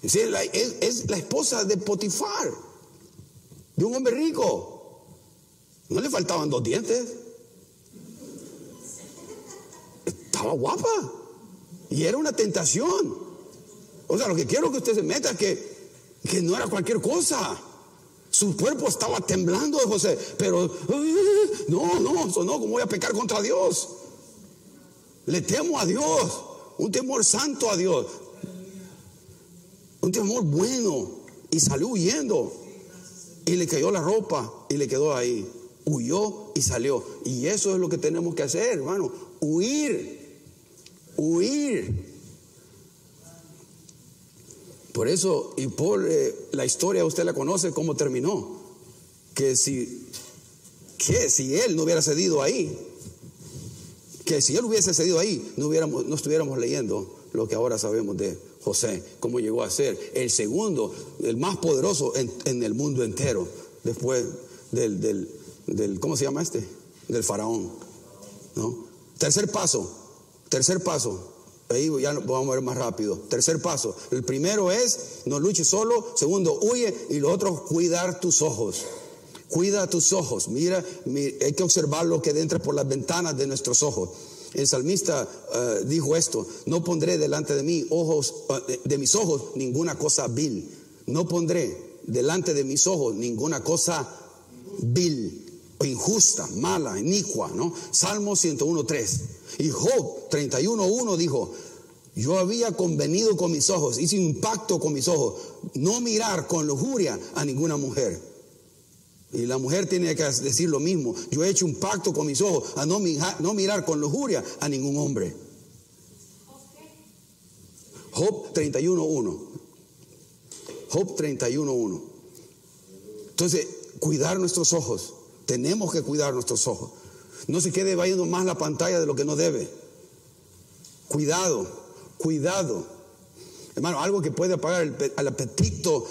Es la esposa de Potifar, de un hombre rico. No le faltaban 2 dientes. Estaba guapa. Y era una tentación. O sea, lo que quiero que usted se meta es que no era cualquier cosa. Su cuerpo estaba temblando de José. Pero no, ¿cómo voy a pecar contra Dios? Le temo a Dios. Un temor santo a Dios. Un temor bueno, y salió huyendo. y le cayó la ropa y le quedó ahí. Huyó y salió. Y eso es lo que tenemos que hacer, hermano. Huir. Huir. Por eso, y por la historia usted la conoce, cómo terminó. Que si él no hubiera cedido ahí, que si él hubiese cedido ahí, no estuviéramos leyendo lo que ahora sabemos de José, cómo llegó a ser el segundo, el más poderoso en el mundo entero, después del ¿cómo se llama este? Del faraón, ¿no? Tercer paso. Ahí ya vamos a ver más rápido. Tercer paso. El primero es no luches solo. Segundo, huye. Y lo otro, cuidar tus ojos. Cuida tus ojos. Mira, hay que observar lo que entra por las ventanas de nuestros ojos. El salmista dijo esto: no pondré delante de mí de mis ojos ninguna cosa vil. No pondré delante de mis ojos ninguna cosa vil, injusta, mala, inicua, ¿no? Salmo 101:3. Y Job 31:1 dijo: yo había convenido con mis ojos, hice un pacto con mis ojos, no mirar con lujuria a ninguna mujer. Y la mujer tiene que decir lo mismo: yo he hecho un pacto con mis ojos a no mirar con lujuria a ningún hombre. Job 31:1. Entonces, cuidar nuestros ojos. Tenemos que cuidar nuestros ojos. No se quede viendo más la pantalla de lo que no debe. Cuidado. Hermano, algo que puede apagar el apetito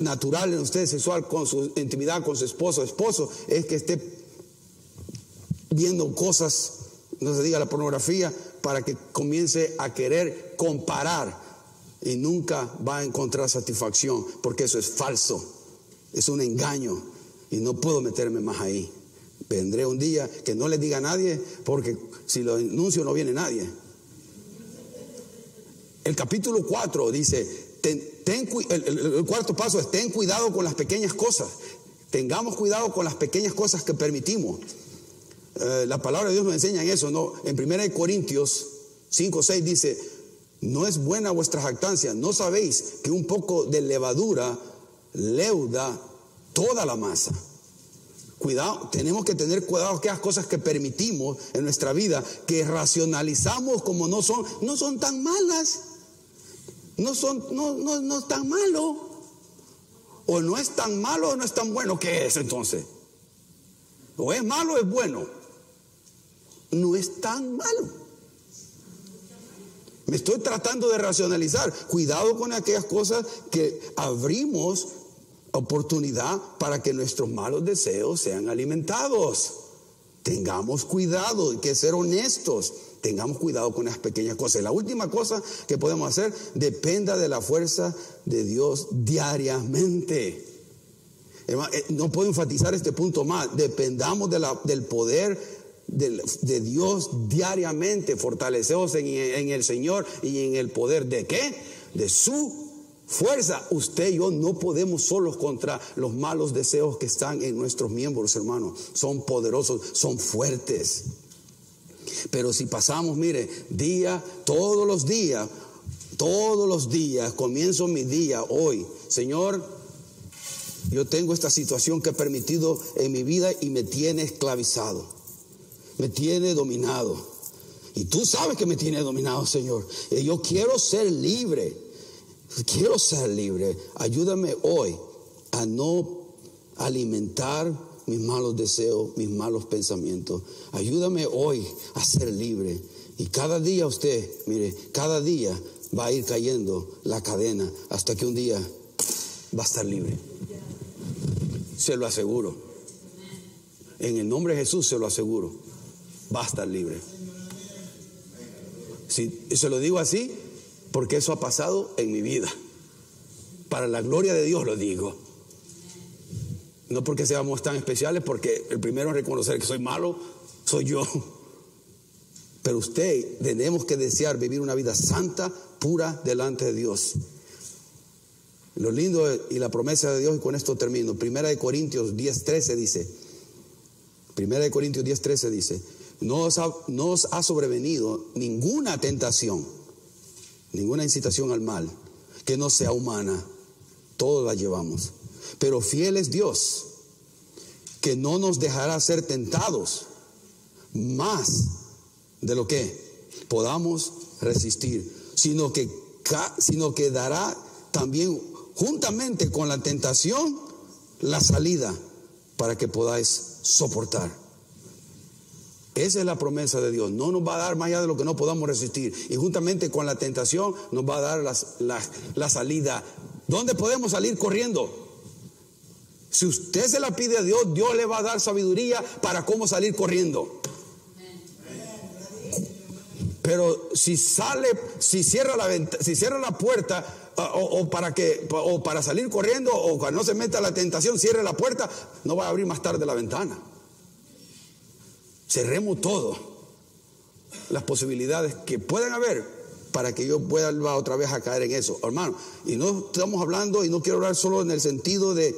natural en usted sexual con su intimidad, con su esposo, es que esté viendo cosas, no se diga la pornografía, para que comience a querer comparar y nunca va a encontrar satisfacción, porque eso es falso, es un engaño y no puedo meterme más ahí. Vendré un día que no le diga a nadie, porque si lo denuncio no viene nadie. El capítulo 4 dice, el cuarto paso es ten cuidado con las pequeñas cosas. Tengamos cuidado con las pequeñas cosas que permitimos. La palabra de Dios nos enseña en eso, ¿no? En 1 Corintios 5:6 dice, no es buena vuestra jactancia, ¿no sabéis que un poco de levadura leuda toda la masa? Cuidado, tenemos que tener cuidado que las cosas que permitimos en nuestra vida, que racionalizamos como no son tan malas. No es tan malo, o no es tan malo, o no es tan bueno. ¿Qué es entonces? O es malo, o es bueno. No es tan malo. Me estoy tratando de racionalizar. Cuidado con aquellas cosas que abrimos oportunidad para que nuestros malos deseos sean alimentados. Tengamos cuidado, hay que ser honestos. Tengamos cuidado con las pequeñas cosas. La última cosa que podemos hacer, dependa de la fuerza de Dios diariamente. No puedo enfatizar este punto más. Dependamos del poder de Dios diariamente. Fortaleceos en el Señor y en el poder de ¿qué? De su fuerza. Usted y yo no podemos solos contra los malos deseos que están en nuestros miembros, hermanos. Son poderosos, son fuertes. Pero si pasamos, mire, todos los días, comienzo mi día hoy. Señor, yo tengo esta situación que he permitido en mi vida y me tiene esclavizado, me tiene dominado. Y tú sabes que me tiene dominado, Señor. Y yo quiero ser libre. Ayúdame hoy a no alimentar mis malos deseos, mis malos pensamientos. Ayúdame hoy a ser libre. Y cada día usted, mire, cada día va a ir cayendo la cadena hasta que un día va a estar libre. Se lo aseguro. En el nombre de Jesús se lo aseguro. Va a estar libre. Si se lo digo así, porque eso ha pasado en mi vida. Para la gloria de Dios lo digo. No porque seamos tan especiales, porque el primero en reconocer que soy malo soy yo. Pero usted, tenemos que desear vivir una vida santa, pura delante de Dios. Lo lindo y la promesa de Dios, y con esto termino. 1 Corintios 10:13 dice, 1 Corintios 10:13 dice, no os ha sobrevenido ninguna tentación, ninguna incitación al mal, que no sea humana. Todos la llevamos. Pero fiel es Dios, que no nos dejará ser tentados más de lo que podamos resistir, sino que dará también juntamente con la tentación la salida para que podáis soportar. Esa es la promesa de Dios. No nos va a dar más allá de lo que no podamos resistir. Y juntamente con la tentación nos va a dar la salida. ¿Dónde podemos salir corriendo? Si usted se la pide a Dios, Dios le va a dar sabiduría para cómo salir corriendo. Pero si cierra la puerta para salir corriendo, o cuando no se meta la tentación, cierre la puerta, no va a abrir más tarde la ventana. Cerremos todo, las posibilidades que puedan haber para que yo pueda otra vez a caer en eso, hermano. Y no estamos hablando, y no quiero hablar solo en el sentido de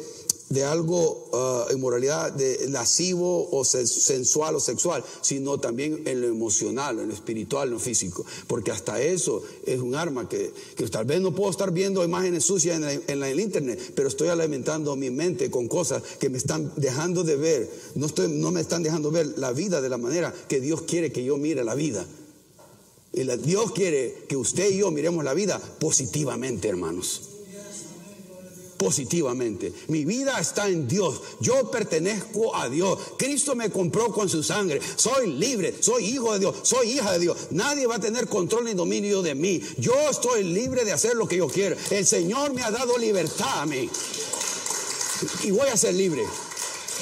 algo inmoralidad, de lascivo o sensual o sexual, sino también en lo emocional, en lo espiritual, en lo físico, porque hasta eso es un arma que tal vez no puedo estar viendo imágenes sucias en el internet, pero estoy alimentando mi mente con cosas que me están dejando de ver, no me están dejando ver la vida de la manera que Dios quiere que yo mire la vida. Y Dios quiere que usted y yo miremos la vida positivamente, hermanos. Positivamente. Mi vida está en Dios. Yo pertenezco a Dios. Cristo me compró con su sangre. Soy libre. Soy hijo de Dios. Soy hija de Dios. Nadie va a tener control ni dominio de mí. Yo estoy libre de hacer lo que yo quiero. El Señor me ha dado libertad a mí. Y voy a ser libre.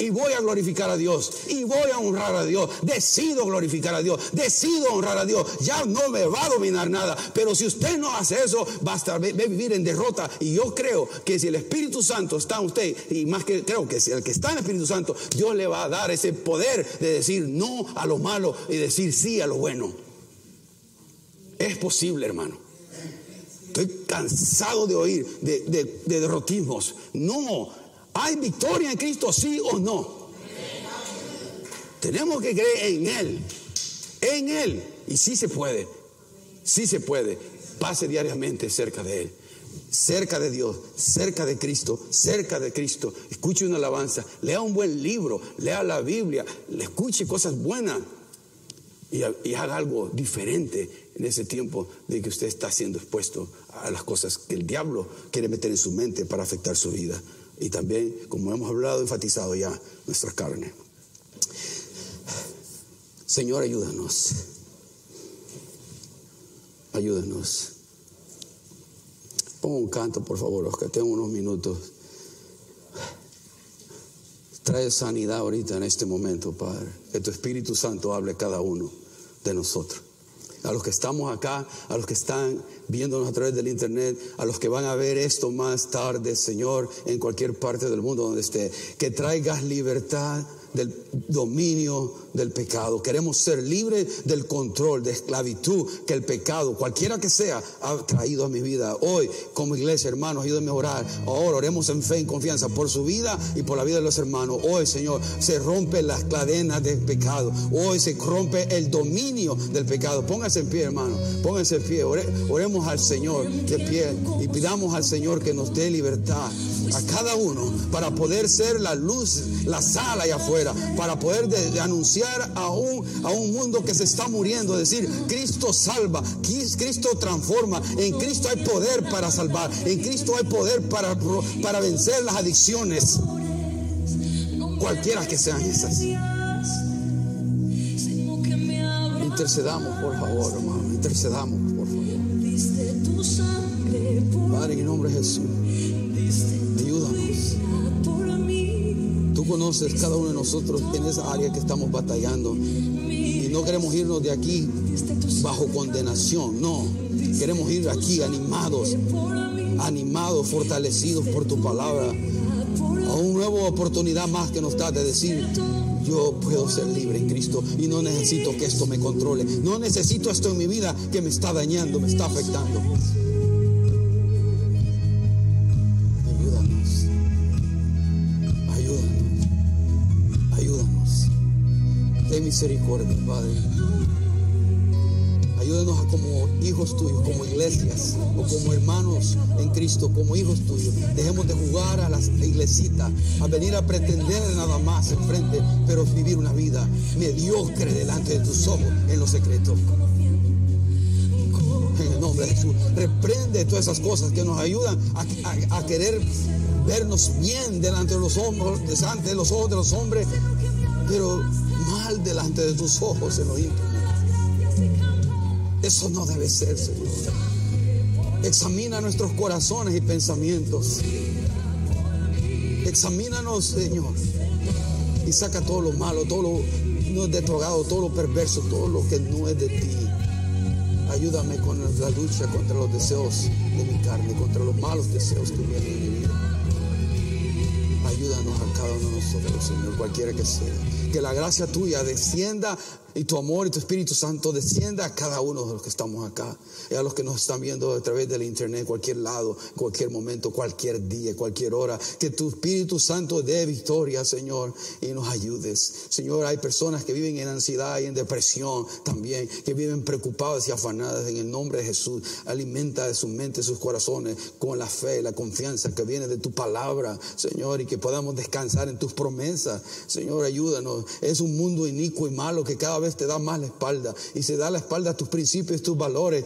Y voy a glorificar a Dios. Y voy a honrar a Dios. Decido glorificar a Dios. Decido honrar a Dios. Ya no me va a dominar nada. Pero si usted no hace eso, va a vivir en derrota. Y yo creo que si el Espíritu Santo está en usted, y más que creo que si el que está en el Espíritu Santo, Dios le va a dar ese poder de decir no a lo malo y decir sí a lo bueno. Es posible, hermano. Estoy cansado de oír de derrotismos. No. ¿Hay victoria en Cristo, sí o no? Sí. Tenemos que creer en Él. En Él. Y sí se puede. Sí se puede. Pase diariamente cerca de Él. Cerca de Dios. Cerca de Cristo. Cerca de Cristo. Escuche una alabanza. Lea un buen libro. Lea la Biblia. Le escuche cosas buenas. Y haga algo diferente en ese tiempo de que usted está siendo expuesto a las cosas que el diablo quiere meter en su mente para afectar su vida. Y también, como hemos hablado, enfatizado ya, nuestra carne. Señor, ayúdanos. Ayúdanos. Pongo un canto, por favor, Oscar. Tengo unos minutos. Trae sanidad ahorita en este momento, Padre. Que tu Espíritu Santo hable a cada uno de nosotros. A los que estamos acá, a los que están viéndonos a través del internet, a los que van a ver esto más tarde, Señor, en cualquier parte del mundo donde esté, que traigas libertad del dominio del pecado. Queremos ser libres del control, de esclavitud que el pecado, cualquiera que sea, ha traído a mi vida. Hoy, como iglesia, hermanos, ayúdenme a orar. Ahora oremos en fe y confianza por su vida y por la vida de los hermanos. Hoy, Señor, se rompen las cadenas del pecado. Hoy se rompe el dominio del pecado. Pónganse en pie, hermanos. Pónganse en pie. Oremos al Señor de pie y pidamos al Señor que nos dé libertad a cada uno para poder ser la luz, la sal allá afuera, para poder anunciar a un mundo que se está muriendo, decir, Cristo salva, Cristo transforma, en Cristo hay poder para salvar, en Cristo hay poder para vencer las adicciones, cualquiera que sean esas. Intercedamos, por favor, hermano, intercedamos, por favor. Padre, en el nombre de Jesús, conoces cada uno de nosotros en esa área que estamos batallando, y no queremos irnos de aquí bajo condenación, no, queremos ir aquí animados, fortalecidos por tu palabra, a una nueva oportunidad más que nos das de decir, yo puedo ser libre en Cristo y no necesito que esto me controle, no necesito esto en mi vida que me está dañando, me está afectando. Ten misericordia, Padre. Ayúdenos como hijos tuyos, como iglesias o como hermanos en Cristo, como hijos tuyos. Dejemos de jugar a las iglesitas, a venir a pretender nada más enfrente, pero vivir una vida mediocre delante de tus ojos en lo secreto. En el nombre de Jesús, reprende todas esas cosas que nos ayudan a querer vernos bien delante de los hombros, delante de los ojos de los hombres, pero mal delante de tus ojos en lo íntimo. Eso no debe ser, Señor. Examina nuestros corazones y pensamientos. Examínanos, Señor, y saca todo lo malo, todo lo no detrogado, todo lo perverso, todo lo que no es de ti. Ayúdame con la lucha contra los deseos de mi carne, contra los malos deseos que vienen en mi vida. Ayúdanos a cada uno de nosotros, Señor, cualquiera que sea. Que la gracia tuya descienda y tu amor y tu Espíritu Santo descienda a cada uno de los que estamos acá. Y a los que nos están viendo a través del internet, cualquier lado, cualquier momento, cualquier día, cualquier hora. Que tu Espíritu Santo dé victoria, Señor, y nos ayudes. Señor, hay personas que viven en ansiedad y en depresión también, que viven preocupadas y afanadas. En el nombre de Jesús, alimenta de su mente, sus corazones, con la fe, la confianza que viene de tu palabra, Señor, y que podamos descansar en tus promesas. Señor, ayúdanos. Es un mundo inicuo y malo que cada vez te da más la espalda, y se da la espalda a tus principios, tus valores,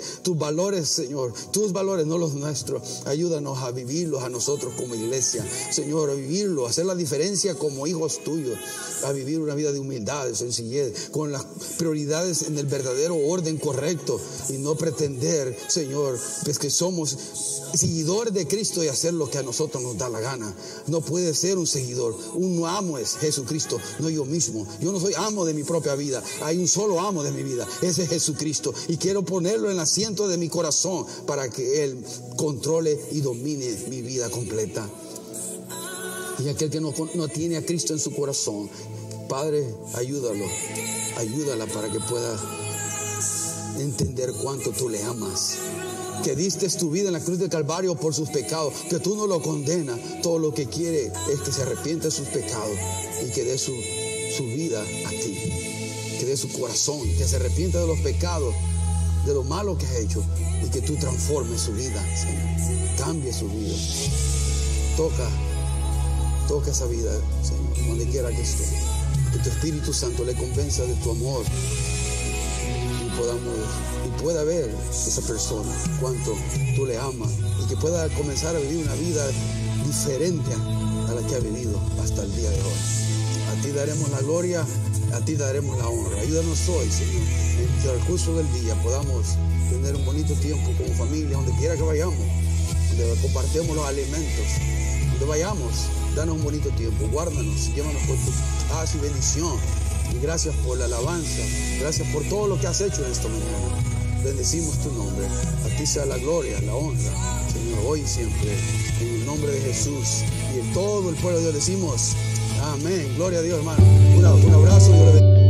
Señor, tus valores, no los nuestros. Ayúdanos a vivirlos a nosotros como iglesia, Señor, a vivirlo, a hacer la diferencia como hijos tuyos, a vivir una vida de humildad, de sencillez, con las prioridades en el verdadero orden correcto, y no pretender, Señor, pues que somos seguidores de Cristo y hacer lo que a nosotros nos da la gana. No puede ser un seguidor, un amo es Jesucristo, no yo mismo. Yo no soy amo de mi propia vida, hay un solo amo de mi vida, ese es Jesucristo, y quiero ponerlo en el asiento de mi corazón para que Él controle y domine mi vida completa. Y aquel que no tiene a Cristo en su corazón, Padre, ayúdala para que pueda entender cuánto tú le amas, que diste tu vida en la cruz del Calvario por sus pecados, que tú no lo condenas. Todo lo que quiere es que se arrepiente de sus pecados y que dé su vida a ti, que dé su corazón, que se arrepienta de los pecados, de lo malo que ha hecho, y que tú transformes su vida, Señor. Cambie su vida, toca esa vida, Señor, donde quiera que esté, que tu Espíritu Santo le convenza de tu amor, y pueda ver esa persona cuánto tú le amas, y que pueda comenzar a vivir una vida diferente a la que ha vivido hasta el día de hoy. A ti daremos la gloria, a ti daremos la honra. Ayúdanos hoy, Señor, en que al curso del día podamos tener un bonito tiempo como familia, donde quiera que vayamos, donde compartamos los alimentos, donde vayamos. Danos un bonito tiempo, guárdanos, llévanos por tu paz y bendición. Y gracias por la alabanza, gracias por todo lo que has hecho en esta mañana. Bendecimos tu nombre, a ti sea la gloria, la honra, Señor, hoy y siempre. En el nombre de Jesús y en todo el pueblo de Dios decimos amén. Gloria a Dios, hermano. Un abrazo.